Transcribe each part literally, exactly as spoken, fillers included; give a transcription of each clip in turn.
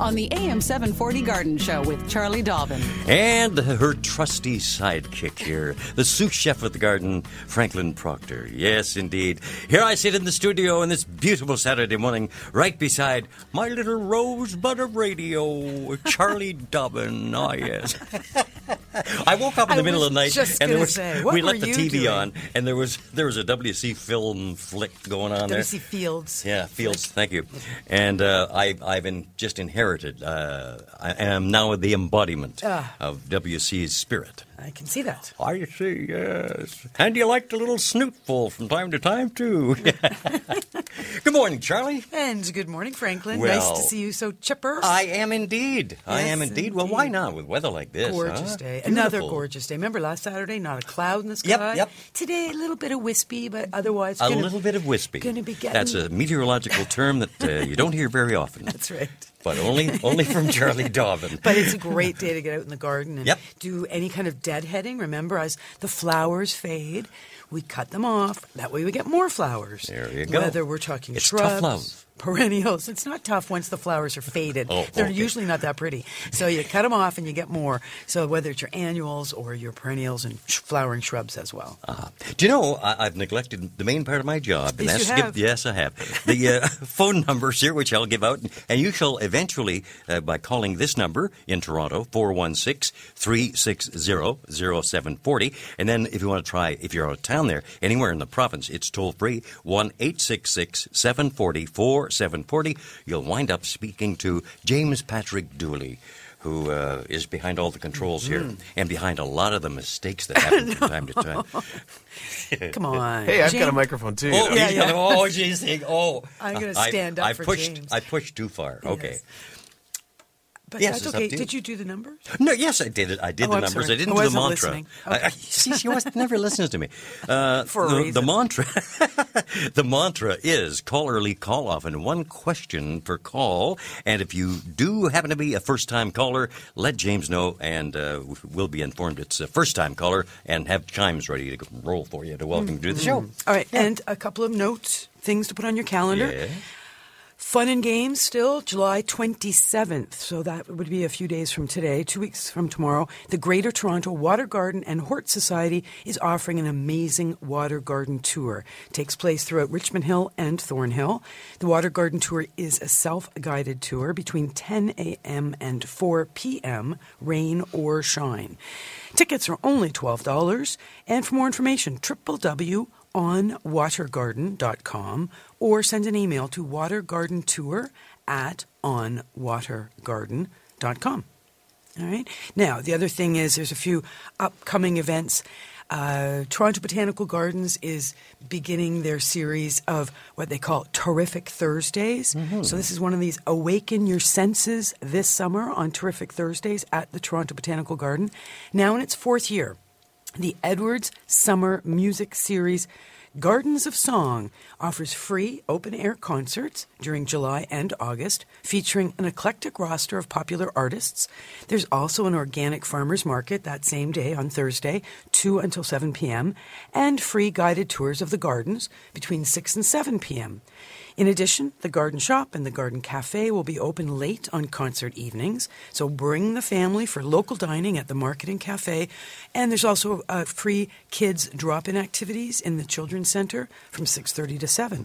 on the A M seven forty Garden Show with Charlie Dobbin. And her trusty sidekick here, the sous chef of the garden, Franklin Proctor. Yes, indeed. Here I sit in the studio on this beautiful Saturday morning, right beside my little rosebud of radio, Charlie Dobbin. Ah, oh, yes. I woke up in the I middle of the night, and there was, say, we let the T V doing? on, and there was there was a W C film flick going on there. W C Fields. Yeah, Fields, thank you. And uh, I, I've been just inherited Uh, I am now the embodiment uh, of W C's spirit. I can see that. Oh, you see, yes. And you liked a little snootful from time to time, too. Good morning, Charlie. And good morning, Franklin. Well, nice to see you so chipper. I am indeed. Yes, I am indeed. indeed. Well, why not with weather like this? Gorgeous huh? day. Beautiful. Another gorgeous day. Remember last Saturday, not a cloud in the sky? Yep, yep. Today, a little bit of wispy, but otherwise... A gonna, little bit of wispy. Going to be getting... That's a meteorological term that uh, you don't hear very often. That's right. But only only from Charlie Dobbin. But it's a great day to get out in the garden and yep. do any kind of deadheading. Remember, as the flowers fade, we cut them off. That way we get more flowers. There you go. Whether we're talking it's shrubs, tough love. Perennials. It's not tough once the flowers are faded. oh, They're okay. usually not that pretty. So you cut them off and you get more. So whether it's your annuals or your perennials and sh- flowering shrubs as well. Uh-huh. Do you know, I- I've neglected the main part of my job. Yes, and that's you have. Give- yes, I have. The uh, phone numbers here, which I'll give out. And you shall eventually, uh, by calling this number in Toronto, four one six, three six zero, zero seven four zero. And then if you want to try, if you're out of town there, anywhere in the province, it's toll-free, one eight six six, seven four zero, four seven four zero. You'll wind up speaking to James Patrick Dooley, who uh, is behind all the controls mm-hmm. here and behind a lot of the mistakes that happen no. from time to time. Come on. Hey, I've James. got a microphone, too. Oh, yeah, yeah. oh, geez. Oh. I'm going to stand I, up I for pushed, James. I pushed too far. Yes. Okay. But yes, that's okay. Did you do the numbers? No, yes, I did it. I did oh, the I'm numbers. Sorry. I didn't I do the mantra. Okay. I, I, see, she always never listens to me. Uh, For a the, reason. The mantra, the mantra is call early, call often. One question per call. And if you do happen to be a first-time caller, let James know, and uh, we'll be informed it's a first-time caller, and have chimes ready to roll for you to welcome mm-hmm. you to the show. All right, yeah. And a couple of notes, things to put on your calendar. Yeah. Fun and Games still, July twenty-seventh, so that would be a few days from today, two weeks from tomorrow. The Greater Toronto Water Garden and Hort Society is offering an amazing water garden tour. It takes place throughout Richmond Hill and Thornhill. The water garden tour is a self-guided tour between ten a.m. and four p.m., rain or shine. Tickets are only twelve dollars, and for more information, w w w dot on water garden dot com or send an email to watergardentour at on water garden dot com. All right. Now, the other thing is there's a few upcoming events. Uh, Toronto Botanical Gardens is beginning their series of what they call Terrific Thursdays. Mm-hmm. So this is one of these Awaken Your Senses this summer on Terrific Thursdays at the Toronto Botanical Garden. Now in its fourth year, the Edwards Summer Music Series Gardens of Song offers free open-air concerts during July and August, featuring an eclectic roster of popular artists. There's also an organic farmers market that same day on Thursday, two until seven p.m., and free guided tours of the gardens between six and seven p.m. In addition, the garden shop and the garden cafe will be open late on concert evenings, so bring the family for local dining at the market and cafe. And there's also uh, free kids drop-in activities in the children's center from six thirty to seven.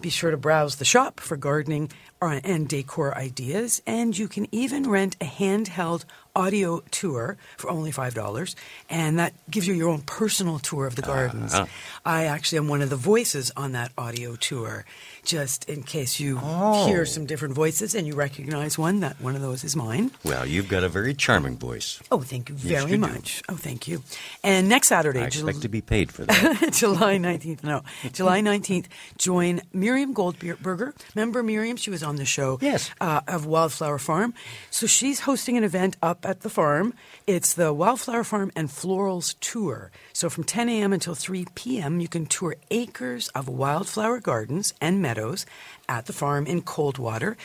Be sure to browse the shop for gardening and decor ideas, and you can even rent a handheld audio tour for only five dollars, and that gives you your own personal tour of the gardens. Uh, uh. I actually am one of the voices on that audio tour, just in case you oh. hear some different voices and you recognize one, that one of those is mine. Well, you've got a very charming voice. Oh, thank you very you much. Do. Oh, thank you. And next Saturday... I expect Jul- to be paid for that. July nineteenth. No. July nineteenth, join Miriam Goldberger. Remember Miriam? She was on the show yes. uh, of Wildflower Farm. So she's hosting an event up at the farm. It's the Wildflower Farm and Florals Tour. So from ten a.m. until three p.m., you can tour acres of wildflower gardens and meadows at the farm in Coldwater.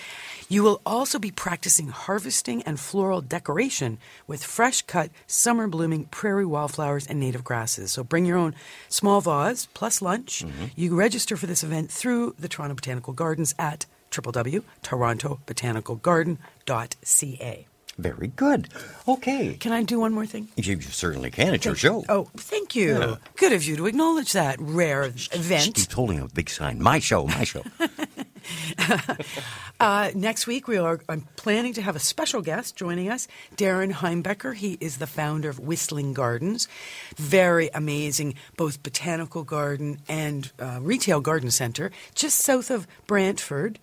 You will also be practicing harvesting and floral decoration with fresh-cut, summer-blooming prairie wildflowers and native grasses. So bring your own small vase plus lunch. Mm-hmm. You register for this event through the Toronto Botanical Gardens at w w w dot toronto botanical garden dot c a. Very good. Okay. Can I do one more thing? You, you certainly can. It's thank, your show. Oh, thank you. Yeah. Good of you to acknowledge that rare she, event. She keeps holding a big sign. My show, my show. uh, next week, we are. I'm planning to have a special guest joining us, Darren Heimbecker. He is the founder of Whistling Gardens. Very amazing, both botanical garden and uh, retail garden center, just south of Brantford.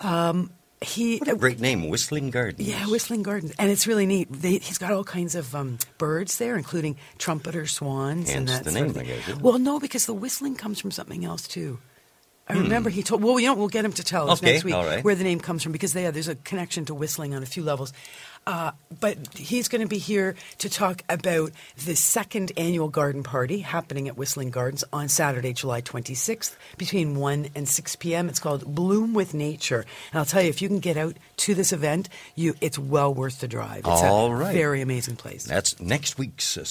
Um He, what a great name, Whistling Gardens. Yeah, Whistling Gardens. And it's really neat. They, he's got all kinds of um, birds there, including trumpeter swans. Hence and that the sort name, of thing. I guess. Well, no, because the whistling comes from something else, too. I hmm. remember he told... Well, you know, we'll get him to tell us okay, next week right. where the name comes from, because they are, there's a connection to whistling on a few levels. Uh, but he's going to be here to talk about the second annual garden party happening at Whistling Gardens on Saturday, July twenty-sixth, between one and six p.m. It's called Bloom with Nature. And I'll tell you, if you can get out to this event, you it's well worth the drive. It's All a right. very amazing place. That's next week's uh,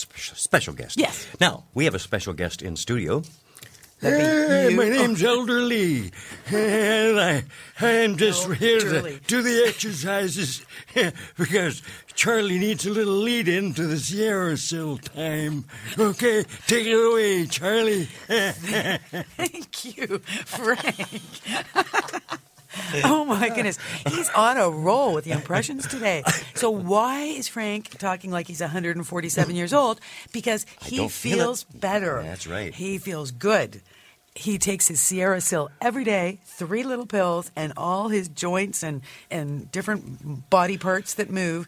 special guest. Yes. Now, we have a special guest in studio. Hey, my name's oh. Elder Lee, and I, I am just Elderly. here to do the exercises because Charlie needs a little lead-in to the SierraSil time. Okay, take it away, Charlie. Thank you, Frank. Oh, my goodness. He's on a roll with the impressions today. So why is Frank talking like he's one hundred forty-seven years old? Because he feels feel better. That's right. He feels good. He takes his SierraSil every day, three little pills, and all his joints and, and different body parts that move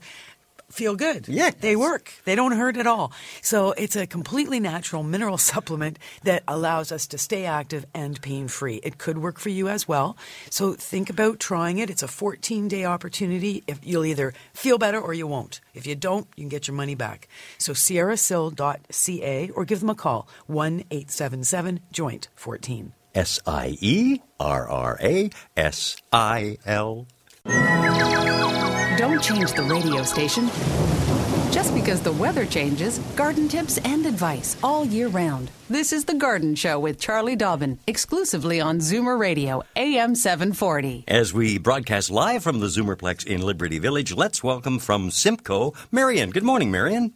feel good. Yeah. They work. They don't hurt at all. So it's a completely natural mineral supplement that allows us to stay active and pain-free. It could work for you as well. So think about trying it. It's a fourteen-day opportunity. If you'll either feel better or you won't. If you don't, you can get your money back. So sierra sil dot c a or give them a call, one eight seven seven joint fourteen. S I E R R A S I L. Don't change the radio station. Just because the weather changes, garden tips and advice all year round. This is The Garden Show with Charlie Dobbin, exclusively on Zoomer Radio, A M seven forty. As we broadcast live from the Zoomerplex in Liberty Village, let's welcome from Simcoe, Marion. Good morning, Marion.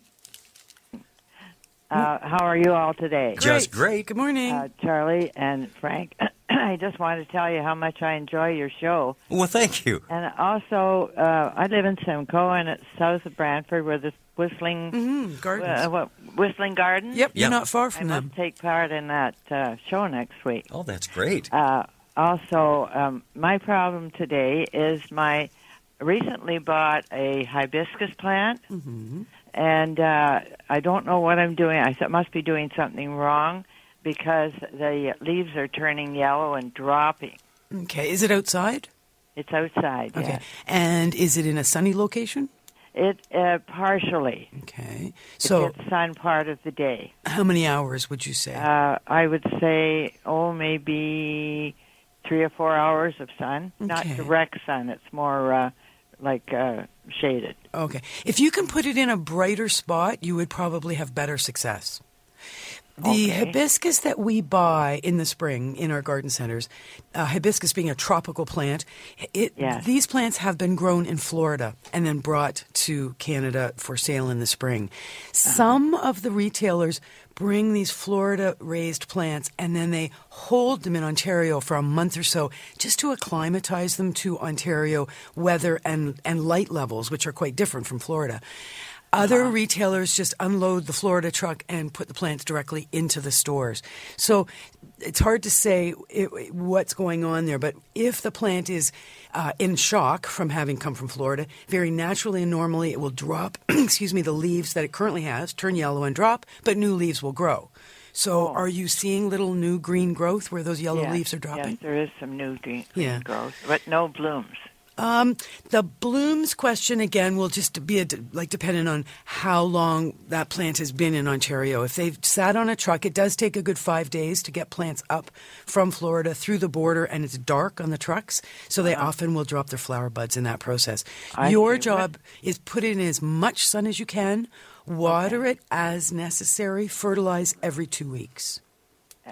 Uh, how are you all today? Great. Just great. Good morning. Uh, Charlie and Frank. I just want to tell you how much I enjoy your show. Well, thank you. And also, uh, I live in Simcoe, and it's south of Brantford, where the Whistling mm-hmm. Gardens. Uh, what, Whistling Gardens? Yep, you're yep. not far from I them. I must take part in that uh, show next week. Oh, that's great. Uh, also, um, my problem today is my recently bought a hibiscus plant, mm-hmm. and uh, I don't know what I'm doing. I must be doing something wrong, because the leaves are turning yellow and dropping. Okay. Is it outside? It's outside, okay. Yes. And is it in a sunny location? It uh, partially. Okay. So it gets sun part of the day. How many hours would you say? Uh, I would say, oh, maybe three or four hours of sun. Okay. Not direct sun. It's more uh, like uh, shaded. Okay. If you can put it in a brighter spot, you would probably have better success. The okay. hibiscus that we buy in the spring in our garden centers, uh, hibiscus being a tropical plant, it, yes. these plants have been grown in Florida and then brought to Canada for sale in the spring. Uh-huh. Some of the retailers bring these Florida-raised plants, and then they hold them in Ontario for a month or so just to acclimatize them to Ontario weather and, and light levels, which are quite different from Florida. Other uh-huh. retailers just unload the Florida truck and put the plants directly into the stores. So it's hard to say it, what's going on there. But if the plant is uh, in shock from having come from Florida, very naturally and normally it will drop excuse me, the leaves that it currently has, turn yellow and drop, but new leaves will grow. So oh. are you seeing little new green growth where those yellow yes. leaves are dropping? Yes, there is some new green, green yeah. growth, but no blooms. Um, the blooms question, again, will just be a de- like dependent on how long that plant has been in Ontario. If they've sat on a truck, it does take a good five days to get plants up from Florida through the border, and it's dark on the trucks, so they uh-huh. often will drop their flower buds in that process. I Your job it. is put in as much sun as you can, water okay. it as necessary, fertilize every two weeks.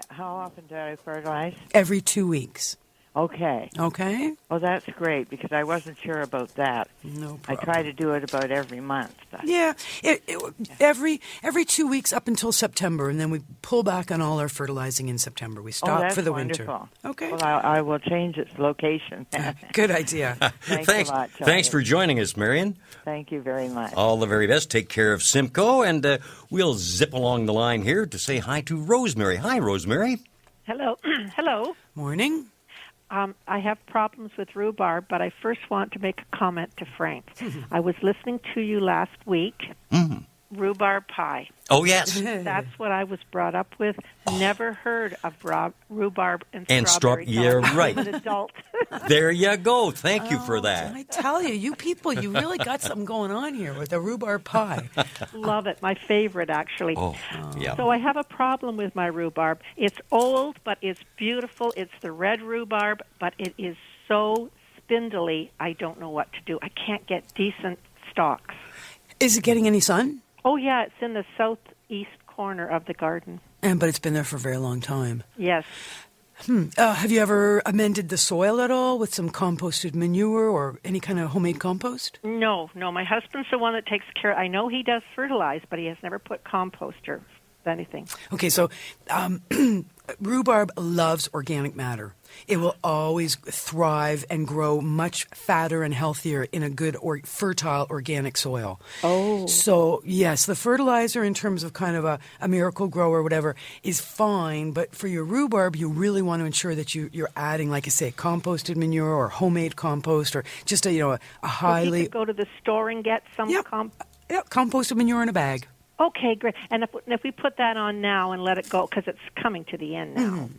How often do I fertilize? Every two weeks. Okay. Okay. Well, that's great because I wasn't sure about that. No problem. I try to do it about every month. Yeah, it, it, yeah. Every every two weeks up until September, and then we pull back on all our fertilizing in September. We stop oh, that's for the wonderful. winter. Okay. Well, I, I will change its location. Good idea. Thanks, Thanks a lot, Charlie. Thanks for joining us, Marion. Thank you very much. All the very best. Take care of Simcoe, and uh, we'll zip along the line here to say hi to Rosemary. Hi, Rosemary. Hello. Hello. Morning. Um, I have problems with rhubarb, but I first want to make a comment to Frank. Mm-hmm. I was listening to you last week, mm-hmm. rhubarb pie. Oh, yes. That's what I was brought up with. Oh. Never heard of rob- rhubarb and, and strawberry. Stro- yeah, right. As an adult. There you go. Thank oh, you for that. I tell you, you people, you really got something going on here with the rhubarb pie. Love it. My favorite, actually. Oh, yeah. So I have a problem with my rhubarb. It's old, but it's beautiful. It's the red rhubarb, but it is so spindly, I don't know what to do. I can't get decent stalks. Is it getting any sun? Oh, yeah, it's in the southeast corner of the garden. And But it's been there for a very long time. Yes. Hmm. Uh, have you ever amended the soil at all with some composted manure or any kind of homemade compost? No, no. My husband's the one that takes care. I know he does fertilize, but he has never put compost or anything. Okay, so um, rhubarb loves organic matter. It will always thrive and grow much fatter and healthier in a good or fertile organic soil. Oh. So, yes, the fertilizer in terms of kind of a, a miracle grow or whatever is fine, but for your rhubarb, you really want to ensure that you, you're adding, like I say, composted manure or homemade compost or just a, you know, a, a highly... So you go to the store and get some yep. compost? Yep, composted manure in a bag. Okay, great. And if, if we put that on now and let it go, because it's coming to the end now. Mm.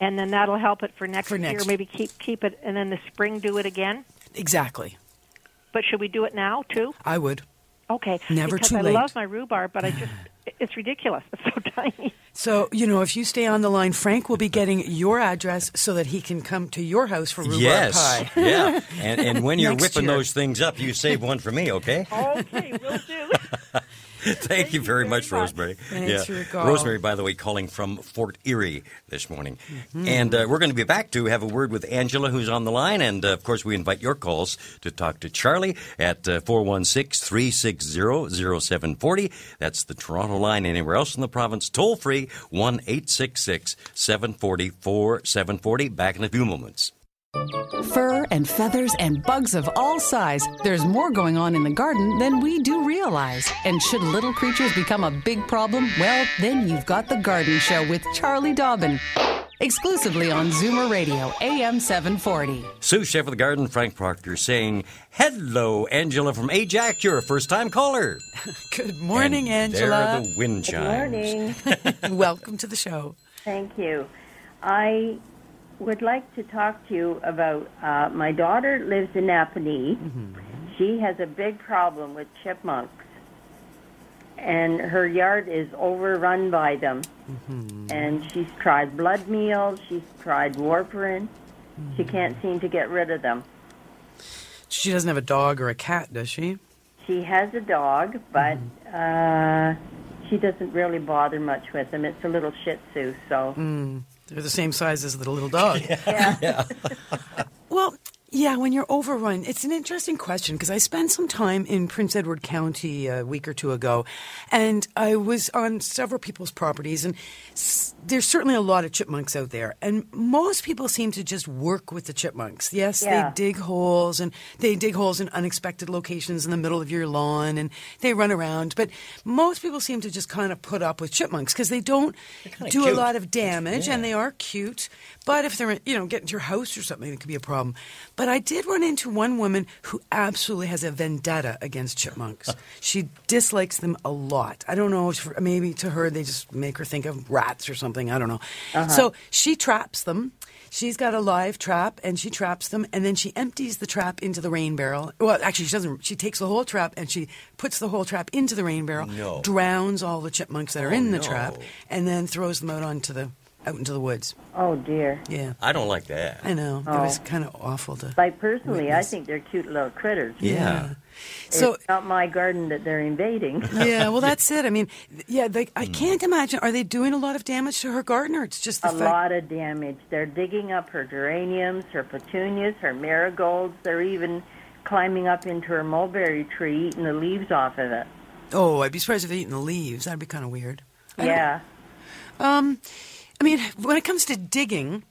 And then that'll help it for next, for next year. Maybe keep keep it, and then the spring do it again. Exactly. But should we do it now too? I would. Okay. Never because too I late. I love my rhubarb, but I just it's ridiculous. It's so tiny. So you know, if you stay on the line, Frank will be getting your address so that he can come to your house for rhubarb yes. pie. Yes. Yeah. And, and when you're whipping year. those things up, you save one for me. Okay. Okay, we'll do. Thank, Thank you very, you very much, much, Rosemary. Thanks yeah. for your call. Rosemary, by the way, calling from Fort Erie this morning. Mm-hmm. And uh, we're going to be back to have a word with Angela, who's on the line. And, uh, of course, we invite your calls to talk to Charlie at uh, four one six, three six zero, zero seven four zero. That's the Toronto line. Anywhere else in the province, toll-free, one eight six six, seven four zero, four seven four zero. Back in a few moments. Fur and feathers and bugs of all size. There's more going on in the garden than we do realize. And should little creatures become a big problem, well, then you've got The Garden Show with Charlie Dobbin. Exclusively on Zoomer Radio, A M seven forty. Sous Chef of the Garden, Frank Proctor, saying, hello, Angela from Ajax. You're a first-time caller. Good morning, and Angela. There are the wind chimes. Good morning. Welcome to the show. Thank you. I... would like to talk to you about uh, my daughter lives in Napanee. Mm-hmm. She has a big problem with chipmunks, and her yard is overrun by them. Mm-hmm. And she's tried blood meal, she's tried warfarin. Mm-hmm. She can't seem to get rid of them. She doesn't have a dog or a cat, does she? She has a dog, but mm-hmm. uh, she doesn't really bother much with them. It's a little Shih Tzu, so mm, they're the same size as the little dog. yeah. yeah. Well, yeah, when you're overrun, it's an interesting question because I spent some time in Prince Edward County a week or two ago, and I was on several people's properties, and s- there's certainly a lot of chipmunks out there, and most people seem to just work with the chipmunks. Yes, yeah. they dig holes, and they dig holes in unexpected locations in the middle of your lawn, and they run around, but most people seem to just kind of put up with chipmunks because they don't do cute. a lot of damage, yeah. and they are cute, but if they're, you know, get into your house or something, it could be a problem. But But I did run into one woman who absolutely has a vendetta against chipmunks. She dislikes them a lot. I don't know, if maybe to her they just make her think of rats or something. I don't know. Uh-huh. So she traps them. She's got a live trap, and she traps them, and then she empties the trap into the rain barrel. Well, actually, she doesn't. She takes the whole trap, and she puts the whole trap into the rain barrel, no. drowns all the chipmunks that are oh, in the no. trap, and then throws them out onto the... out into the woods. Oh, dear. Yeah. I don't like that. I know. Oh. It was kind of awful to Like, personally, witness. I think they're cute little critters. Yeah. yeah. So, it's not my garden that they're invading. Yeah, well, that's it. I mean, yeah, they, I can't imagine. Are they doing a lot of damage to her garden, or it's just the A fact- lot of damage. They're digging up her geraniums, her petunias, her marigolds. They're even climbing up into her mulberry tree, eating the leaves off of it. Oh, I'd be surprised if they're eating the leaves. That'd be kind of weird. I yeah. Don't... Um... I mean, when it comes to digging,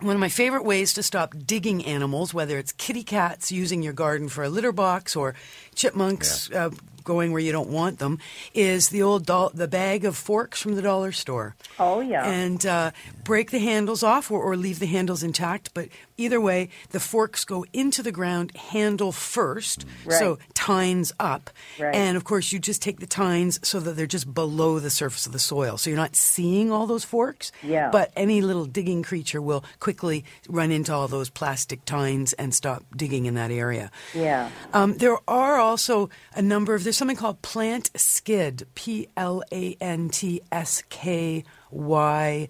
one of my favorite ways to stop digging animals, whether it's kitty cats using your garden for a litter box or chipmunks yeah. uh, going where you don't want them, is the old doll- the bag of forks from the dollar store. Oh, yeah. And uh, break the handles off or, or leave the handles intact. But either way, the forks go into the ground handle first, right. so tines up. Right. And, of course, you just take the tines so that they're just below the surface of the soil. So you're not seeing all those forks. Yeah. But any little digging creature will quickly run into all those plastic tines and stop digging in that area. Yeah. Um, there are also a number of... There's something called Plantskydd, P L A N T S K Y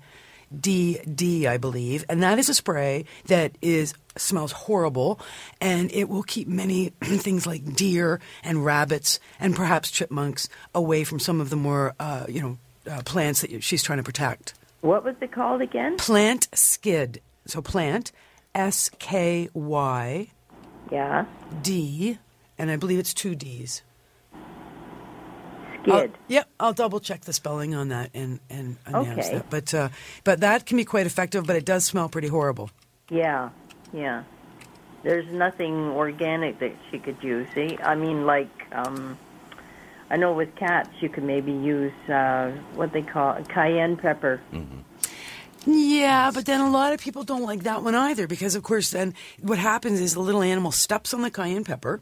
D D, I believe. And that is a spray that is smells horrible, and it will keep many things like deer and rabbits and perhaps chipmunks away from some of the more, uh, you know, uh, plants that she's trying to protect. What was it called again? Plantskydd. So plant, S K Y, yeah, D, and I believe it's two Ds. I'll, yep, I'll double check the spelling on that and, and announce okay. that. But uh, but that can be quite effective, but it does smell pretty horrible. Yeah, yeah. There's nothing organic that she could use. See? I mean, like, um, I know with cats you could maybe use uh, what they call cayenne pepper. Mm-hmm. Yeah, but then a lot of people don't like that one either because, of course, then what happens is the little animal steps on the cayenne pepper.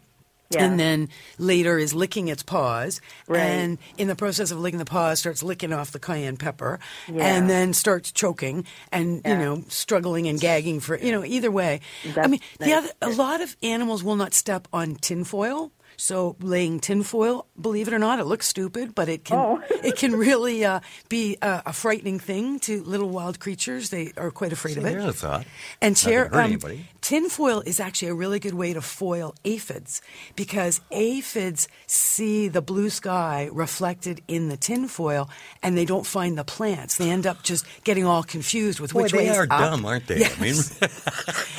Yeah. And then later is licking its paws. Right. And in the process of licking the paws, starts licking off the cayenne pepper. Yeah. And then starts choking and, yeah. you know, struggling and gagging for, you know, either way. That's I mean, nice. the other, a lot of animals will not step on tinfoil. So laying tinfoil, believe it or not, it looks stupid, but it can oh. it can really uh, be uh, a frightening thing to little wild creatures. They are quite afraid See, of it. There's a thought. And chair, um, tinfoil is actually a really good way to foil aphids because aphids see the blue sky reflected in the tinfoil, and they don't find the plants. They end up just getting all confused with Boy, which way is up. They are dumb, aren't they? Yes. I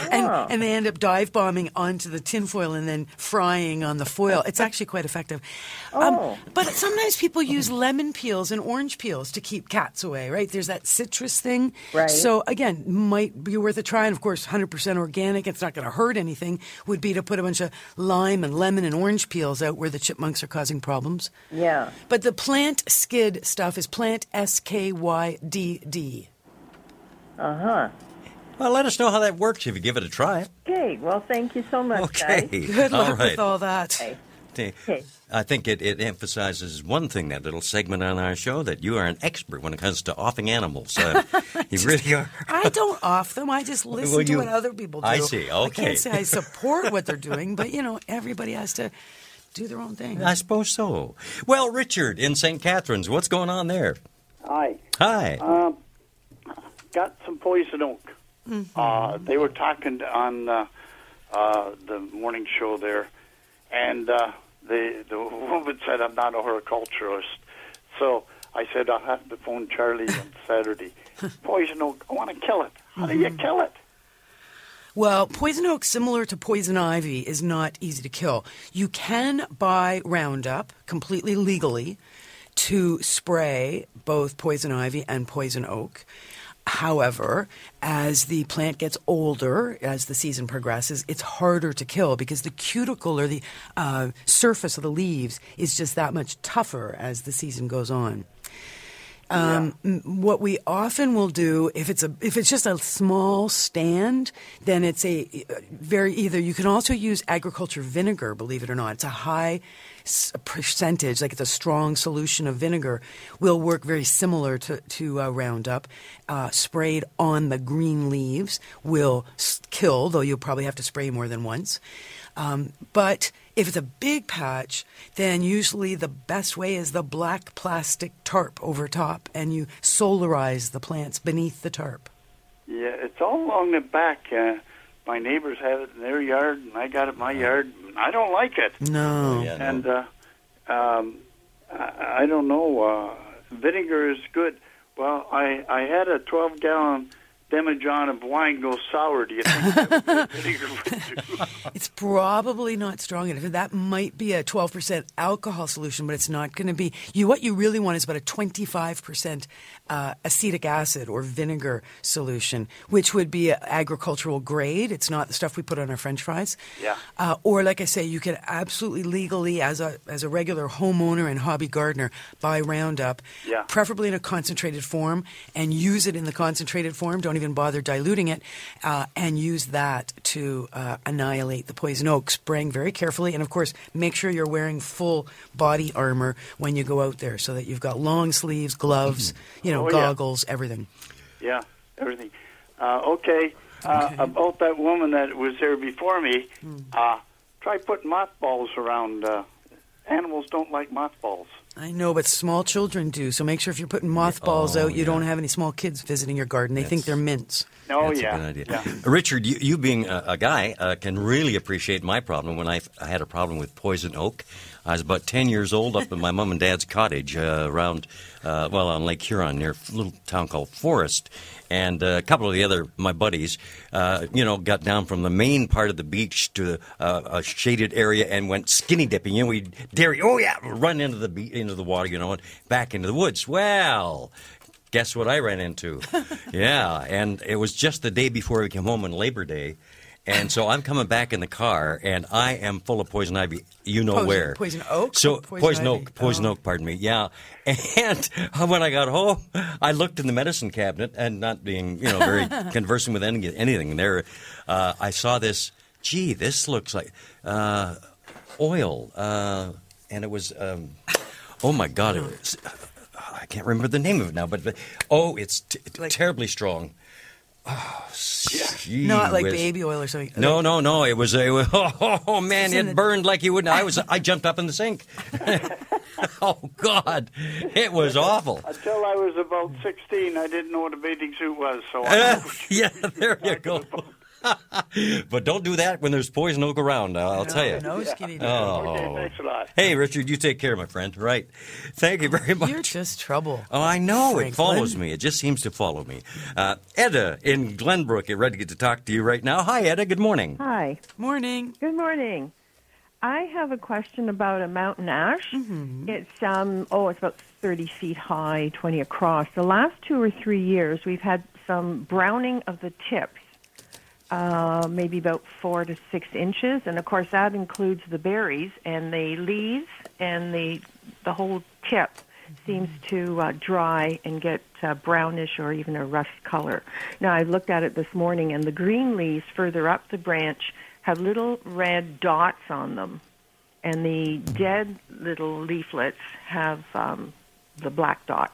mean, and, oh. and they end up dive bombing onto the tinfoil and then frying on the foil. It's actually quite effective. Oh. Um, but sometimes people use lemon peels and orange peels to keep cats away, right? There's that citrus thing. Right. So, again, might be worth a try. And, of course, one hundred percent organic, it's not going to hurt anything, would be to put a bunch of lime and lemon and orange peels out where the chipmunks are causing problems. Yeah. But the Plantskydd stuff is plant S K Y D D. Uh-huh. Well, let us know how that works if you give it a try. Okay. Well, thank you so much, okay. guys. Good luck all right. with all that. Okay. Okay. I think it, it emphasizes one thing, that little segment on our show, that you are an expert when it comes to offing animals. Uh, you really are. I don't off them. I just listen well, you, to what other people do. I see. Okay. I can't say I support what they're doing, but, you know, everybody has to do their own thing. I suppose so. Well, Richard in Saint Catharines, what's going on there? Hi. Hi. Um, got some poison oak. Mm-hmm. Uh, they were talking on uh, uh, the morning show there, and uh, the, the woman said, I'm not a horticulturist. So I said, I'll have to phone Charlie on Saturday. Poison oak, I want to kill it. How mm-hmm. do you kill it? Well, poison oak, similar to poison ivy, is not easy to kill. You can buy Roundup completely legally to spray both poison ivy and poison oak. However, as the plant gets older, as the season progresses, it's harder to kill because the cuticle or the uh, surface of the leaves is just that much tougher as the season goes on. Um, yeah. What we often will do, if it's a if it's just a small stand, then it's a very either. You can also use agriculture vinegar, believe it or not. It's a high percentage, like it's a strong solution of vinegar, will work very similar to, to uh, Roundup. Uh, sprayed on the green leaves will kill, though you'll probably have to spray more than once. Um, but if it's a big patch, then usually the best way is the black plastic tarp over top, and you solarize the plants beneath the tarp. Yeah, it's all along the back. Uh, my neighbors had it in their yard, and I got it in my yard. I don't like it. No. Yeah, no. And uh, um, I, I don't know. Uh, vinegar is good. Well, I, I had a twelve-gallon... Demijohn of wine goes sour. Do you think it's probably not strong enough? That might be a twelve percent alcohol solution, but it's not going to be. You what you really want is about a twenty-five percent uh, acetic acid or vinegar solution, which would be agricultural grade. It's not the stuff we put on our French fries. Yeah. Uh, or like I say, you can absolutely legally, as a as a regular homeowner and hobby gardener, buy Roundup, yeah. preferably in a concentrated form, and use it in the concentrated form. Don't even bother diluting it, uh, and use that to uh, annihilate the poison oak, spraying very carefully. And, of course, make sure you're wearing full body armor when you go out there so that you've got long sleeves, gloves, you know, oh, goggles, yeah. everything. Yeah, everything. Uh, okay. Uh, okay. About that woman that was there before me, mm. uh, try putting mothballs around. Uh, animals don't like mothballs. I know, but small children do. So make sure if you're putting mothballs oh, out, you yeah. don't have any small kids visiting your garden. They that's, think they're mints. Oh, that's yeah. a good idea. Yeah. Richard, you, you being a, a guy uh, can really appreciate my problem. When I, I had a problem with poison oak, I was about ten years old up in my mom and dad's cottage uh, around, uh, well, on Lake Huron near a little town called Forest. And uh, a couple of the other, my buddies, uh, you know, got down from the main part of the beach to uh, a shaded area and went skinny dipping. You know, we'd dairy, oh, yeah, run into the be- into the water, you know, and back into the woods. Well, guess what I ran into? yeah, and it was just the day before we came home on Labor Day. And so I'm coming back in the car, and I am full of poison ivy, you know poison, where. Poison oak? So Poison, poison oak, ivy. poison oh. oak, pardon me, yeah. And when I got home, I looked in the medicine cabinet, and not being, you know, very conversant with any, anything there, uh, I saw this, gee, this looks like uh, oil. Uh, and it was, um, oh, my God, it was, I can't remember the name of it now, but, but oh, it's t- like, terribly strong. Oh, yeah. Not like baby oil or something. No, no, no. It was a oh, oh man, it the... burned like you wouldn't. I was I jumped up in the sink. oh God, it was awful. Until I was about sixteen, I didn't know what a bathing suit was. So I uh, yeah, there you go. But don't do that when there's poison oak around. I'll no, tell you. No skinny yeah. oh. Okay, thanks a lot. Hey, Richard, you take care, my friend. Right. Thank you very much. You're just trouble. Oh, I know. Franklin. It follows me. It just seems to follow me. Uh, Etta in Glenbrook, I'm ready to talk to you right now. Hi, Etta. Good morning. Hi. Morning. Good morning. I have a question about a mountain ash. Mm-hmm. It's um oh, it's about thirty feet high, twenty across. The last two or three years, we've had some browning of the tip. Uh, maybe about four to six inches, and of course that includes the berries and the leaves, and the the whole tip seems to uh, dry and get uh, brownish or even a rust color. Now I looked at it this morning, and the green leaves further up the branch have little red dots on them, and the dead little leaflets have um, the black dots.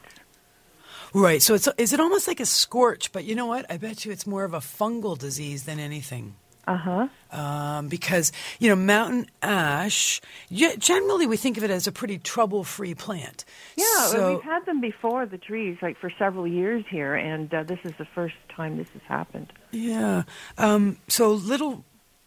Right, so it's is it almost like a scorch, but you know what? I bet you it's more of a fungal disease than anything. Uh-huh. Um, because, you know, mountain ash, generally we think of it as a pretty trouble-free plant. Yeah, so, we've had them before, the trees, like for several years here, and uh, this is the first time this has happened. Yeah, um, so little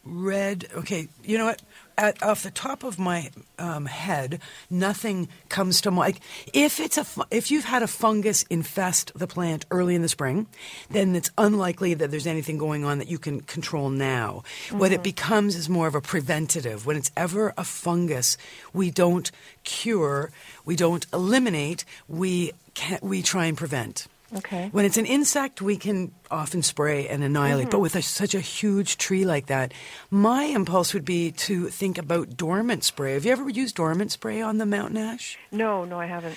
Red, okay, you know what, At, off the top of my um, head, nothing comes to mind. If it's a, if you've had a fungus infest the plant early in the spring, then it's unlikely that there's anything going on that you can control now. Mm-hmm. What it becomes is more of a preventative. When it's ever a fungus, we don't cure, we don't eliminate, we can, we try and prevent. Okay. When it's an insect, we can often spray and annihilate. Mm-hmm. But with a, such a huge tree like that, my impulse would be to think about dormant spray. Have you ever used dormant spray on the mountain ash? No, no, I haven't.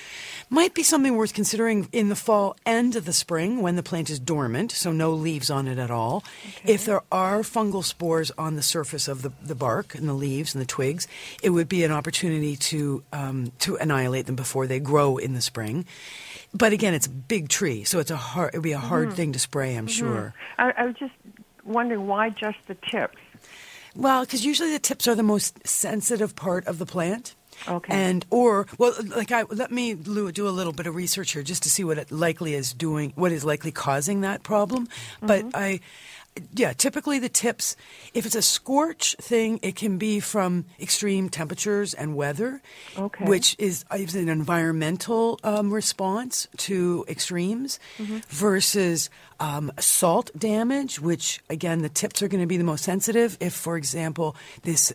Might be something worth considering in the fall and the spring when the plant is dormant, so no leaves on it at all. Okay. If there are fungal spores on the surface of the, the bark and the leaves and the twigs, it would be an opportunity to um, to annihilate them before they grow in the spring. But again, it's a big tree, so it's a hard, it'd be a hard mm-hmm. thing to spray, I'm mm-hmm. sure. I, I was just wondering why just the tips? Well, because usually the tips are the most sensitive part of the plant. Okay. And or well, like I let me do a little bit of research here just to see what it likely is doing, what is likely causing that problem. Mm-hmm. But I. Yeah, typically the tips, if it's a scorch thing, it can be from extreme temperatures and weather, okay. which is, is an environmental um, response to extremes mm-hmm. versus um, salt damage, which, again, the tips are going to be the most sensitive. If, for example, this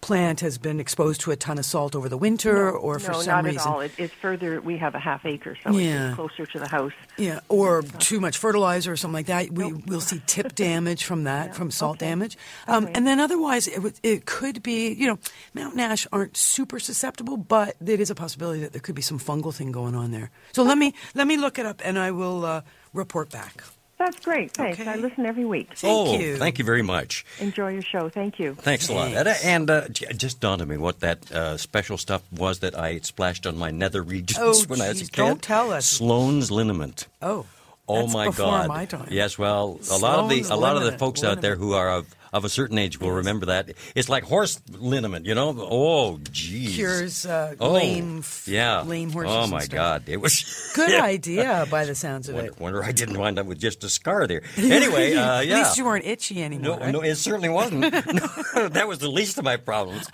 plant has been exposed to a ton of salt over the winter no, or for no, some reason. No, not at all. It, it's further, we have a half acre, so yeah. it's closer to the house. Yeah, or so. Too much fertilizer or something like that. We, nope. We'll see tip damage from that, yeah. from salt okay. damage. Um, okay. And then otherwise, it, w- it could be, you know, mountain ash aren't super susceptible, but it is a possibility that there could be some fungal thing going on there. So okay. let me let me look it up and I will uh, report back. That's great. Thanks. Okay. I listen every week. Thank oh, you. Thank you very much. Enjoy your show. Thank you. Thanks, Thanks. a lot, Etta. And uh, just dawned on me what that uh, special stuff was that I splashed on my nether regions oh, when geez. I was a kid. Don't tell us. Sloan's liniment. Oh, oh that's my before God. My time. Yes. Well, a Sloan's lot of the a lot liniment. Of the folks liniment. Out there who are of, of a certain age will yes. remember that. It's like horse liniment, you know. Oh, geez. Cures uh, oh, lame, f- yeah. lame horses. Oh, my and stuff. God. It was... Good yeah. idea by the sounds of wonder, it. Wonder I didn't wind up with just a scar there. Anyway, uh, yeah. At least you weren't itchy anymore. No, right? no it certainly wasn't. No, that was the least of my problems.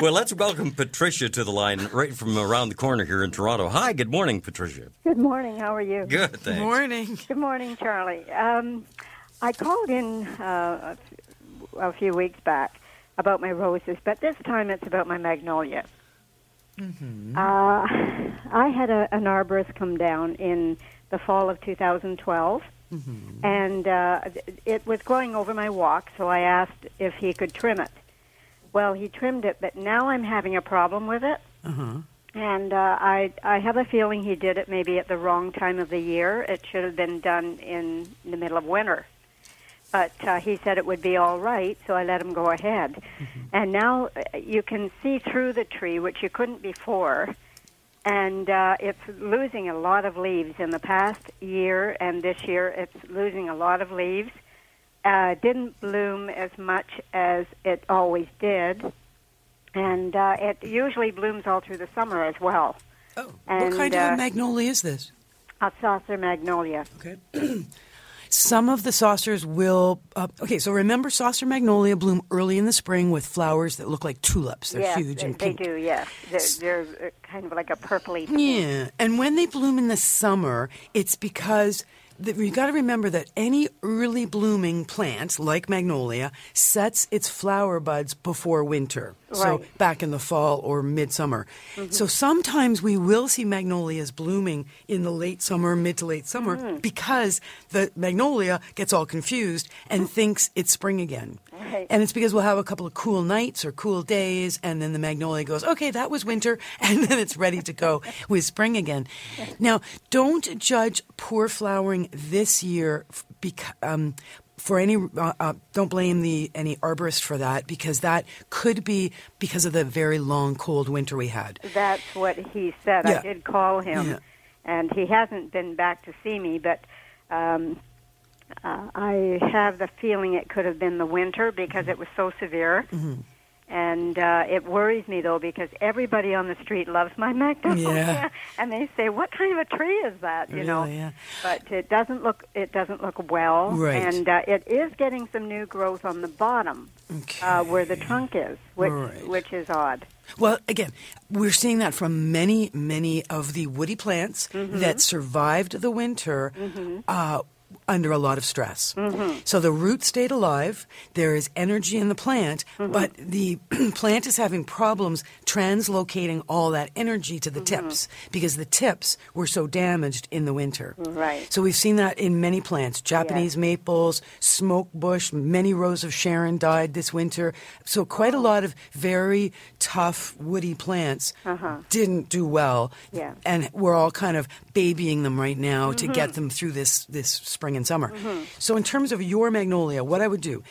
Well, let's welcome Patricia to the line right from around the corner here in Toronto. Hi, good morning, Patricia. Good morning. How are you? Good, thanks. Good morning. Good morning, Charlie. Um, I called in... Uh, a few weeks back about my roses, but this time it's about my magnolia. Mm-hmm. Uh, I had a, an arborist come down in the fall of two thousand twelve, mm-hmm. and uh, it was growing over my walk, so I asked if he could trim it. Well, he trimmed it, but now I'm having a problem with it, uh-huh. and uh, I, I have a feeling he did it maybe at the wrong time of the year. It should have been done in the middle of winter. But uh, he said it would be all right, so I let him go ahead. Mm-hmm. And now you can see through the tree, which you couldn't before, and uh, it's losing a lot of leaves. In the past year and this year, it's losing a lot of leaves. Uh, didn't bloom as much as it always did, and uh, it usually blooms all through the summer as well. Oh, and, what kind uh, of a magnolia is this? A saucer magnolia. Okay. Some of the saucers will uh, – okay, so remember saucer magnolia bloom early in the spring with flowers that look like tulips. They're yes, huge they, and pink. They do, yes. They're, they're kind of like a purpley. Yeah, and when they bloom in the summer, it's because – you've got to remember that any early blooming plant, like magnolia, sets its flower buds before winter, right. so back in the fall or midsummer. Mm-hmm. So sometimes we will see magnolias blooming in the late summer, mid to late summer, mm. because the magnolia gets all confused and thinks it's spring again. Right. And it's because we'll have a couple of cool nights or cool days, and then the magnolia goes, okay, that was winter, and then it's ready to go with spring again. Now, don't judge poor flowering this year, um, for any, uh, uh, don't blame the any arborist for that, because that could be because of the very long, cold winter we had. That's what he said. Yeah. I did call him, yeah. and he hasn't been back to see me, but um, uh, I have the feeling it could have been the winter because it was so severe. Mm-hmm. And uh, it worries me, though, because everybody on the street loves my magnolia, yeah. and they say, "What kind of a tree is that?" You really, know, yeah. but it doesn't look it doesn't look well, right. and uh, it is getting some new growth on the bottom, okay. uh, where the trunk is, which right. which is odd. Well, again, we're seeing that from many, many of the woody plants mm-hmm. that survived the winter. Mm-hmm. Uh, under a lot of stress. Mm-hmm. So the root stayed alive, there is energy in the plant, mm-hmm. but the plant is having problems translocating all that energy to the mm-hmm. tips because the tips were so damaged in the winter. Right. So we've seen that in many plants, Japanese yeah. maples, smoke bush, many rows of Sharon died this winter. So quite a lot of very tough woody plants uh-huh. didn't do well. Yeah. And we're all kind of babying them right now mm-hmm. to get them through this this spring and summer. Mm-hmm. So in terms of your magnolia, what I would do,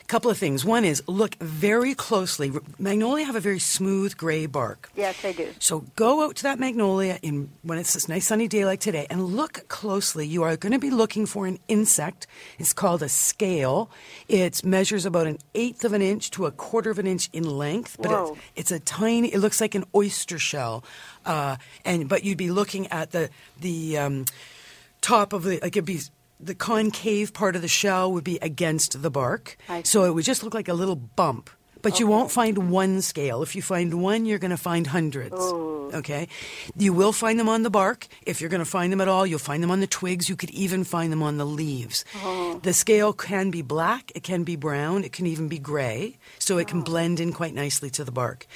a couple of things. One is look very closely. Magnolia have a very smooth gray bark. Yes, they do. So go out to that magnolia in when it's this nice sunny day like today and look closely. You are going to be looking for an insect. It's called a scale. It measures about an eighth of an inch to a quarter of an inch in length, but it's, it's a tiny, it looks like an oyster shell. Uh, and but you'd be looking at the, the um, top of the, like it'd be the concave part of the shell would be against the bark. So it would just look like a little bump. But okay. you won't find one scale. If you find one, you're going to find hundreds. Ooh. Okay? You will find them on the bark. If you're going to find them at all, you'll find them on the twigs. You could even find them on the leaves. Oh. The scale can be black. It can be brown. It can even be gray. So it can oh. blend in quite nicely to the bark.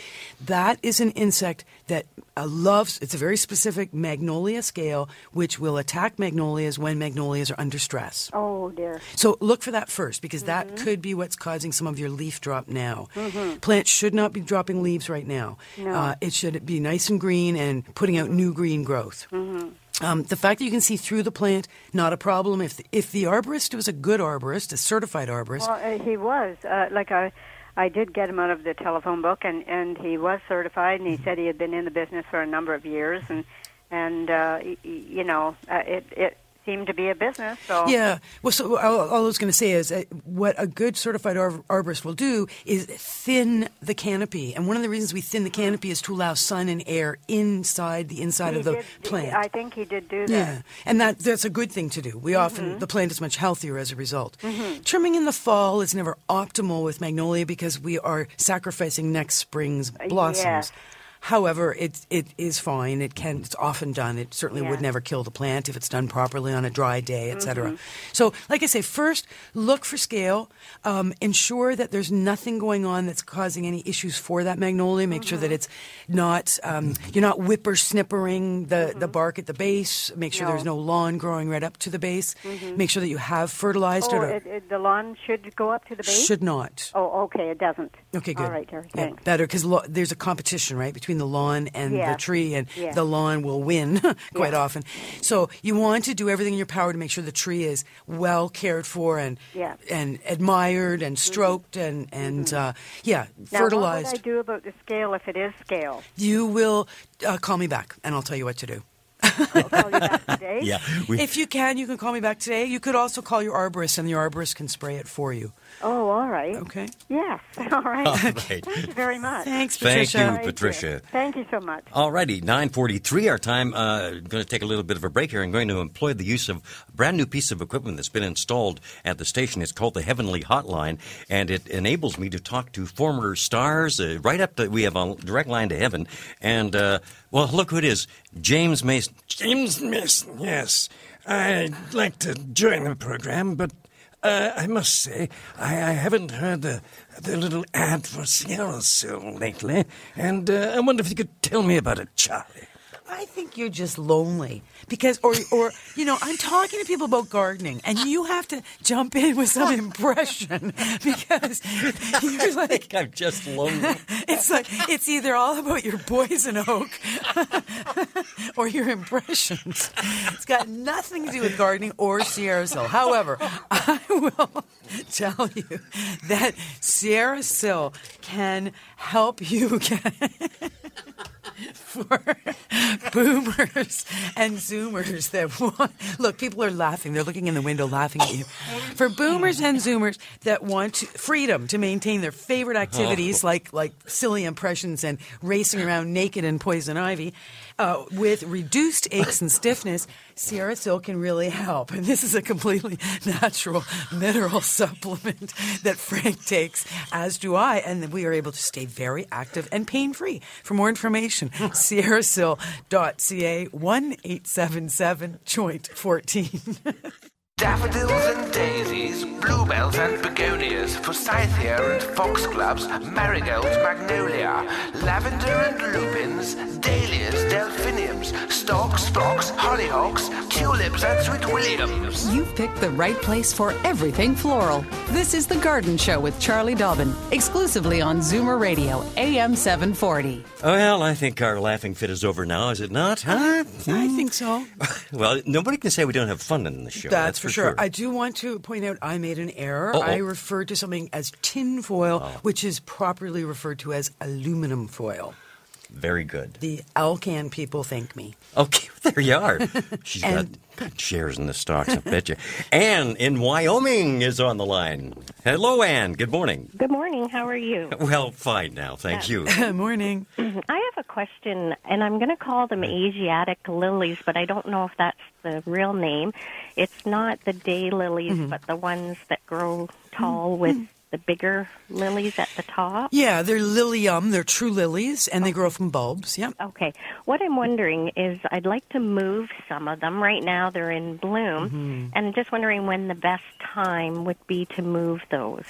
That is an insect that uh, loves, it's a very specific magnolia scale, which will attack magnolias when magnolias are under stress. Oh, dear. So look for that first, because mm-hmm. that could be what's causing some of your leaf drop now. Mm-hmm. Plants should not be dropping leaves right now. No. Uh, it should be nice and green and putting out mm-hmm. new green growth. Mm-hmm. Um, the fact that you can see through the plant, not a problem. If the, if the arborist was a good arborist, a certified arborist. Well, uh, he was. Uh, like I, I did get him out of the telephone book, and, and he was certified, and he said he had been in the business for a number of years. And, and uh, y- y- you know, uh, it... it seem to be a business. So. Yeah. Well, so all, all I was going to say is uh, what a good certified ar- arborist will do is thin the canopy. And one of the reasons we thin the mm-hmm. canopy is to allow sun and air inside the inside he of the did, plant. I think he did do that. Yeah. And that that's a good thing to do. We mm-hmm. often, the plant is much healthier as a result. Mm-hmm. Trimming in the fall is never optimal with magnolia because we are sacrificing next spring's blossoms. Yes. However, it it is fine. It can. It's often done. It certainly yeah. would never kill the plant if it's done properly on a dry day, et cetera. Mm-hmm. So, like I say, first look for scale. Um, ensure that there's nothing going on that's causing any issues for that magnolia. Make mm-hmm. sure that it's not um, you're not whippersnippering the, mm-hmm. the bark at the base. Make sure no. there's no lawn growing right up to the base. Mm-hmm. Make sure that you have fertilized oh, it. Or, it, it. The lawn should go up to the base. Should not. Oh, okay. It doesn't. Okay, good. All right, Terry. Thanks. Yeah, better because lo- there's a competition, right? Between the lawn and yeah. the tree, and yeah. the lawn will win quite yeah. often. So you want to do everything in your power to make sure the tree is well cared for and yeah. and admired and stroked mm-hmm. and, and mm-hmm. uh, yeah, now, fertilized. What would I do about the scale if it is scale? You will uh, call me back, and I'll tell you what to do. I'll call you back today? Yeah, we... If you can, you can call me back today. You could also call your arborist, and the arborist can spray it for you. Oh, all right. Okay. Yes, all right. All right. Thank you very much. Thanks, Patricia. Thank you, Patricia. Thank you so much. All righty, nine forty-three our time. Uh, going to take a little bit of a break here. I'm going to employ the use of a brand-new piece of equipment that's been installed at the station. It's called the Heavenly Hotline, and it enables me to talk to former stars uh, right up to, we have a direct line to heaven, and, uh, well, look who it is, James Mason. James Mason, yes. I'd like to join the program, but... Uh, I must say, I, I haven't heard the, the little ad for SierraSil lately, and uh, I wonder if you could tell me about it, Charlie. I think you're just lonely because, or, or you know, I'm talking to people about gardening, and you have to jump in with some impression because you're like, I think I'm just lonely. It's like it's either all about your poison oak or your impressions. It's got nothing to do with gardening or SierraSil. However, I will tell you that SierraSil can help you. Get for boomers and zoomers that want... Look, people are laughing. They're looking in the window laughing at you. For boomers and zoomers that want to, freedom to maintain their favorite activities oh. like, like silly impressions and racing around naked in poison ivy, uh, with reduced aches and stiffness, SierraSil can really help. And this is a completely natural mineral supplement that Frank takes, as do I, and we are able to stay very active and pain-free. For more information, SierraSil dot C A one eight seven seven joint fourteen. Daffodils and daisies, bluebells and begonias, forsythia and foxgloves, marigolds, magnolia, lavender and lupins, dahlias, delphiniums, stalks, phlox, hollyhocks, tulips and sweet williams. You've picked the right place for everything floral. This is The Garden Show with Charlie Dobbin, exclusively on Zoomer Radio, A M seven forty. Well, I think our laughing fit is over now, is it not? Huh? I, I think so. Well, nobody can say we don't have fun in the show. That's, That's for sure. sure. I do want to point out I made an error. Uh-oh. I referred to something as tin foil, oh. which is properly referred to as aluminum foil. Very good. The Alcan people thank me. Okay, there you are. She's and, got shares in the stocks, I bet you. Anne in Wyoming is on the line. Hello, Anne. Good morning. Good morning. How are you? Well, fine now. Thank yeah. you. Good morning. I have a question, and I'm going to call them Asiatic lilies, but I don't know if that's the real name. It's not the day lilies, mm-hmm. but the ones that grow tall mm-hmm. with... the bigger lilies at the top? Yeah, they're lilium. They're true lilies, and they grow from bulbs. Yeah. Okay. What I'm wondering is I'd like to move some of them. Right now they're in bloom, mm-hmm. and I'm just wondering when the best time would be to move those.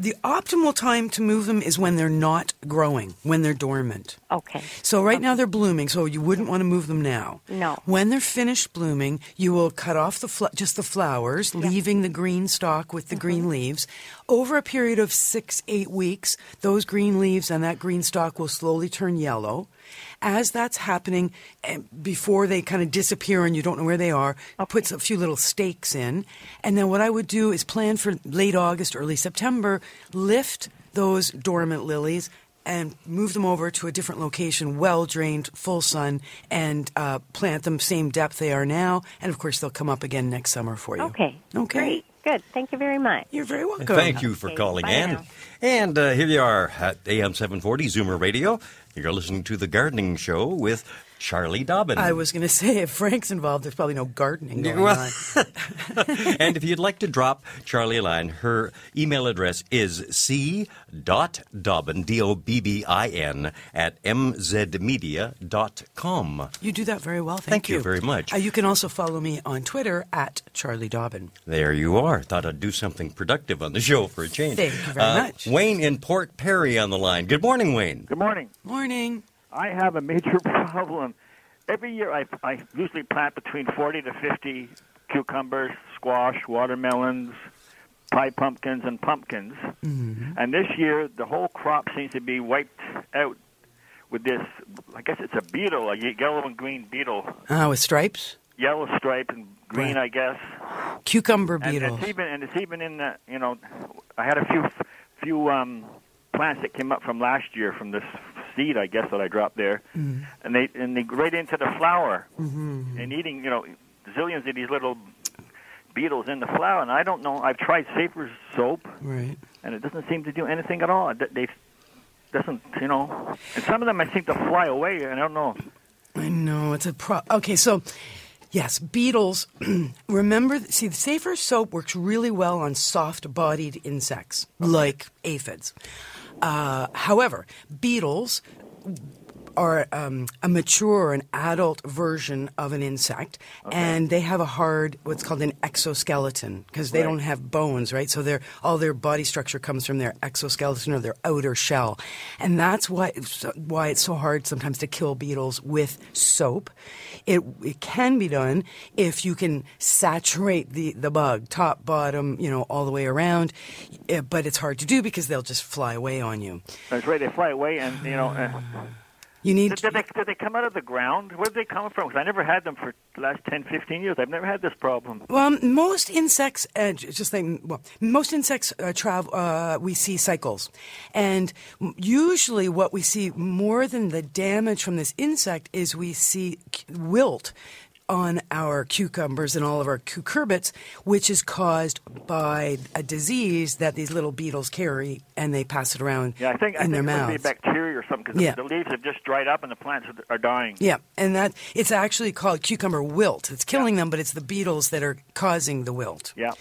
The optimal time to move them is when they're not growing, when they're dormant. Okay. So right okay. now they're blooming, so you wouldn't want to move them now. No. When they're finished blooming, you will cut off the fl- just the flowers, yeah. leaving the green stalk with the mm-hmm. green leaves. Over a period of six, eight weeks, those green leaves and that green stalk will slowly turn yellow. As that's happening, before they kind of disappear and you don't know where they are, okay. puts a few little stakes in. And then what I would do is plan for late August, early September, lift those dormant lilies and move them over to a different location, well-drained, full sun, and uh, plant them same depth they are now. And, of course, they'll come up again next summer for you. Okay. Okay. Great. Good. Thank you very much. You're very welcome. Thank you for okay, calling, Anne. Now. And uh, here you are at A M seven forty, Zoomer Radio. You're listening to The Gardening Show with Charlie Dobbin. I was going to say, if Frank's involved, there's probably no gardening going well, on. And if you'd like to drop Charlie a line, her email address is c dot dobbin, D O B B I N, at m z media dot com. You do that very well, thank, thank you. Thank you very much. Uh, you can also follow me on Twitter, at Charlie Dobbin. There you are. Thought I'd do something productive on the show for a change. Thank you very uh, much. Wayne in Port Perry on the line. Good morning, Wayne. Good morning. Morning. I have a major problem. Every year I, I usually plant between forty to fifty cucumbers, squash, watermelons, pie pumpkins, and pumpkins. Mm-hmm. And this year the whole crop seems to be wiped out with this, I guess it's a beetle, a yellow and green beetle. Ah, uh, with stripes? Yellow stripe and green, right. I guess. Cucumber beetle. And it's even, and it's even in the, you know, I had a few, few um, plants that came up from last year from this seed, I guess, that I dropped there, mm. and they and they right into the flower, mm-hmm. and eating, you know, zillions of these little beetles in the flower. And I don't know. I've tried Safer's soap, right. and it doesn't seem to do anything at all. They doesn't, you know. And some of them, I seem to fly away, and I don't know. I know it's a pro. Okay, so. Yes, beetles. Remember, see, the Safer's soap works really well on soft-bodied insects, okay. like aphids. Uh, however, beetles are um, a mature or an adult version of an insect, okay. and they have a hard, what's called an exoskeleton, because they right. don't have bones, right? So their all their body structure comes from their exoskeleton or their outer shell. And that's why, why it's so hard sometimes to kill beetles with soap. It, it can be done if you can saturate the, the bug, top, bottom, you know, all the way around, but it's hard to do because they'll just fly away on you. That's right, they fly away and, you know... Uh, You need. Did, did, they, did they come out of the ground? Where did they come from? Because I never had them for the last ten, fifteen years. I've never had this problem. Well, most insects, uh, just think, well, most insects uh, travel. Uh, we see cycles, and usually what we see more than the damage from this insect is we see wilt on our cucumbers and all of our cucurbits, which is caused by a disease that these little beetles carry, and they pass it around yeah, I think, in I think their mouths. Yeah, it could be bacteria or something, because yeah. the leaves have just dried up and the plants are dying. Yeah, and that it's actually called cucumber wilt. It's killing yeah. them, but it's the beetles that are causing the wilt. Yeah.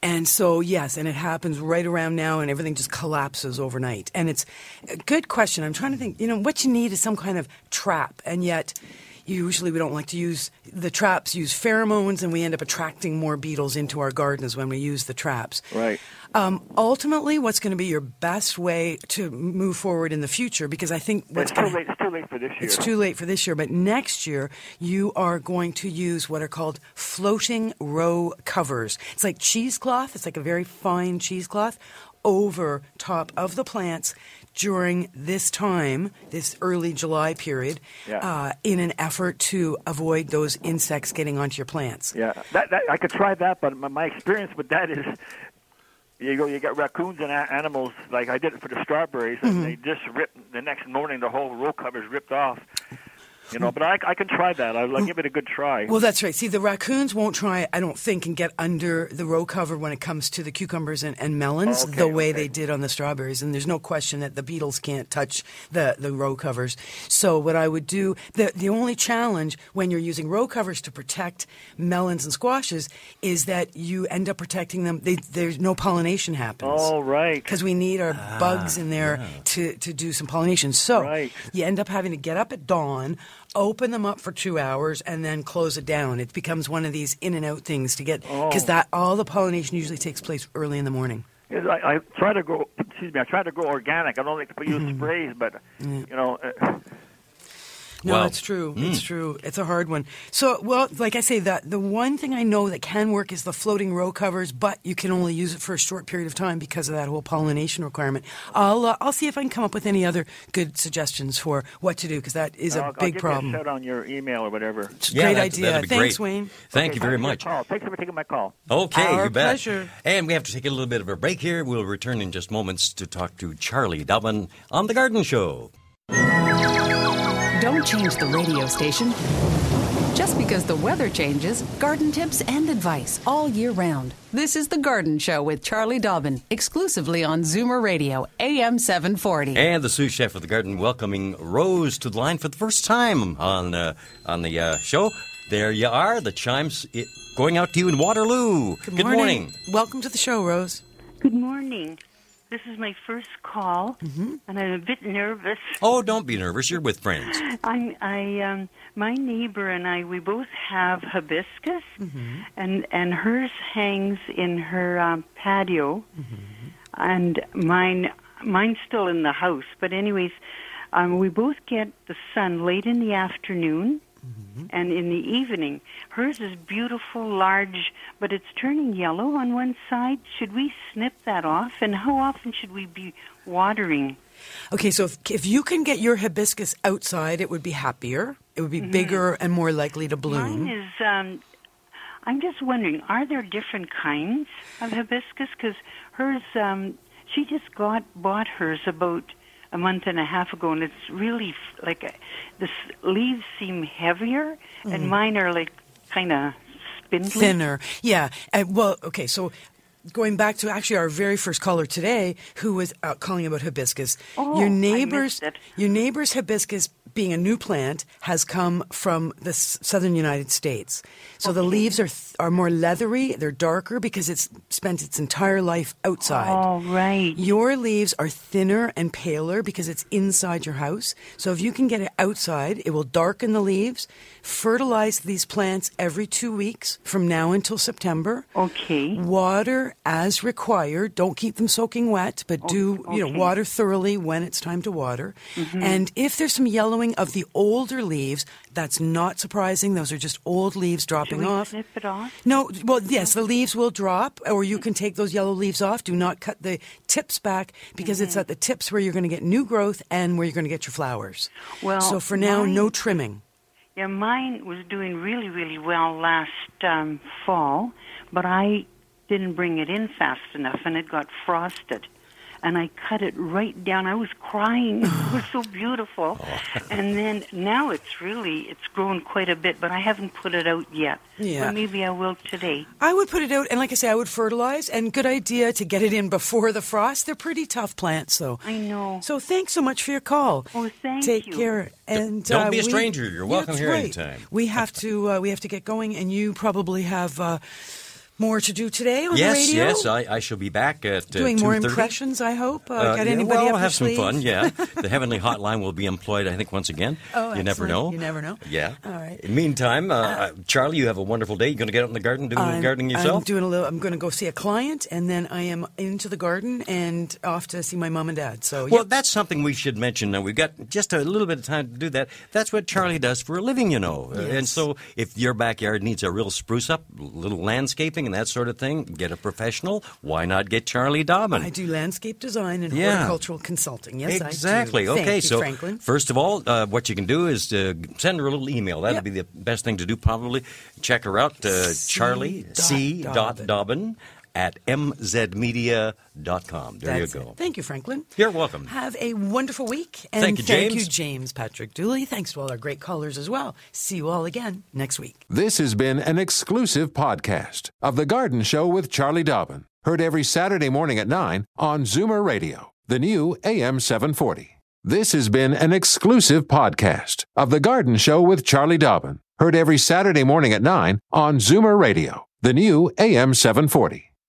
And so, yes, and it happens right around now, and everything just collapses overnight. And it's a good question. I'm trying to think, you know, what you need is some kind of trap, and yet... Usually we don't like to use the traps, use pheromones, and we end up attracting more beetles into our gardens when we use the traps. Right. Um, ultimately, what's going to be your best way to move forward in the future? Because I think what's it's too, late, it's too late for this year. It's too late for this year. But next year, you are going to use what are called floating row covers. It's like cheesecloth. It's like a very fine cheesecloth over top of the plants during this time, this early July period, yeah. uh, in an effort to avoid those insects getting onto your plants. Yeah, that, that, I could try that, but my experience with that is you go, you got raccoons and animals, like I did it for the strawberries, and mm-hmm. they just ripped, the next morning the whole row cover's ripped off. You know, but I, I can try that. I'll, I'll give it a good try. Well, that's right. See, the raccoons won't try, I don't think, and get under the row cover when it comes to the cucumbers and, and melons oh, okay, the way okay. they did on the strawberries. And there's no question that the beetles can't touch the, the row covers. So what I would do, the, the only challenge when you're using row covers to protect melons and squashes is that you end up protecting them. They, there's no pollination happens. Oh, right. Because we need our ah, bugs in there yeah. to, to do some pollination. So right. you end up having to get up at dawn, open them up for two hours and then close it down. It becomes one of these in and out things to get because oh. that all the pollination usually takes place early in the morning. I, I try to go. Excuse me. I try to go organic. I don't like to use mm. sprays, but mm. you know. Uh, No, wow. it's true. Mm. It's true. It's a hard one. So, well, like I say, that the one thing I know that can work is the floating row covers, but you can only use it for a short period of time because of that whole pollination requirement. I'll uh, I'll see if I can come up with any other good suggestions for what to do because that is a I'll, big I'll give problem. You a shout on your email or whatever. Yeah, great idea. That'd be great. Thanks, Wayne. Thank okay, you very much. Thanks for taking my call. Okay, Our you bet. Pleasure. And we have to take a little bit of a break here. We'll return in just moments to talk to Charlie Dobbin on The Garden Show. Don't change the radio station. Just because the weather changes, garden tips and advice all year round. This is The Garden Show with Charlie Dobbin, exclusively on Zoomer Radio, A M seven forty. And the sous chef of the garden welcoming Rose to the line for the first time on uh, on the uh, show. There you are, the chimes it, going out to you in Waterloo. Good morning. Good morning. Welcome to the show, Rose. Good morning. This is my first call, mm-hmm. and I'm a bit nervous. Oh, don't be nervous. You're with friends. I'm, I, um, my neighbor and I, we both have hibiscus, mm-hmm. and, and hers hangs in her um, patio, mm-hmm. and mine mine's still in the house. But anyways, um, we both get the sun late in the afternoon mm-hmm. and in the evening. Hers is beautiful, large, but it's turning yellow on one side. Should we snip that off? And how often should we be watering? Okay, so if, if you can get your hibiscus outside, it would be happier. It would be mm-hmm. bigger and more likely to bloom. Mine is, um, I'm just wondering, are there different kinds of hibiscus? Because hers, um, she just got bought hers about a month and a half ago, and it's really f- like a, the s- leaves seem heavier, mm-hmm. and mine are like, kind of spindly. Thinner, yeah. Uh, well, okay, so going back to actually our very first caller today who was uh, calling about hibiscus. Oh, your neighbor's, I missed it. Your neighbor's hibiscus, being a new plant, has come from the s- southern United States. So okay. the leaves are th- are more leathery, they're darker because it's spent its entire life outside. Oh, right. Your leaves are thinner and paler because it's inside your house. So if you can get it outside, it will darken the leaves. Fertilize these plants every two weeks from now until September. Okay. Water water as required. Don't keep them soaking wet, but do okay. you know water thoroughly when it's time to water. Mm-hmm. And if there's some yellowing of the older leaves, that's not surprising. Those are just old leaves dropping Should we off. Snip it off? No, well, yes, the leaves will drop, or you can take those yellow leaves off. Do not cut the tips back, because mm-hmm. it's at the tips where you're going to get new growth and where you're going to get your flowers. Well, so for now, mine, no trimming. Yeah, mine was doing really, really well last um, fall, but I didn't bring it in fast enough, and it got frosted. And I cut it right down. I was crying. It was so beautiful. And then now it's really, it's grown quite a bit, but I haven't put it out yet. Yeah. But maybe I will today. I would put it out, and like I say, I would fertilize. And good idea to get it in before the frost. They're pretty tough plants, though. I know. So thanks so much for your call. Oh, thank Take you. Take care. And, Don't uh, be a stranger. We, You're welcome here right. anytime. We have to uh, we have to get going, and you probably have... Uh, More to do today on yes, the radio? Yes, yes. I, I shall be back at uh, doing two thirty. More impressions, I hope. Uh, uh, got yeah, anybody well, up I'll have sleeve? Some fun, yeah. The Heavenly Hotline will be employed, I think, once again. Oh, you excellent. Never know. You never know. Yeah. All right. In the meantime, uh, uh, Charlie, you have a wonderful day. You going to get out in the garden, doing I'm, gardening yourself? I'm doing a little. I'm going to go see a client, and then I am into the garden and off to see my mom and dad. So, well, yep. that's something we should mention. Now, we've got just a little bit of time to do that. That's what Charlie does for a living, you know. Yes. And so, if your backyard needs a real spruce up, little landscaping, and that sort of thing, get a professional. Why not get Charlie Dobbin? I do landscape design and yeah. horticultural consulting. Yes, exactly. I do. Exactly. Okay, Thank you, so Franklin. First of all, uh, what you can do is uh, send her a little email. That would yep. be the best thing to do, probably. Check her out, uh, C. Charlie dot C. Dobbin. Dobbin at m z media dot com. There That's you go. It. Thank you, Franklin. You're welcome. Have a wonderful week. And thank you, James. Thank you, James Patrick Dooley. Thanks to all our great callers as well. See you all again next week. This has been an exclusive podcast of The Garden Show with Charlie Dobbin. Heard every Saturday morning at nine on Zoomer Radio, the new A M seven forty. This has been an exclusive podcast of The Garden Show with Charlie Dobbin. Heard every Saturday morning at nine on Zoomer Radio, the new A M seven forty.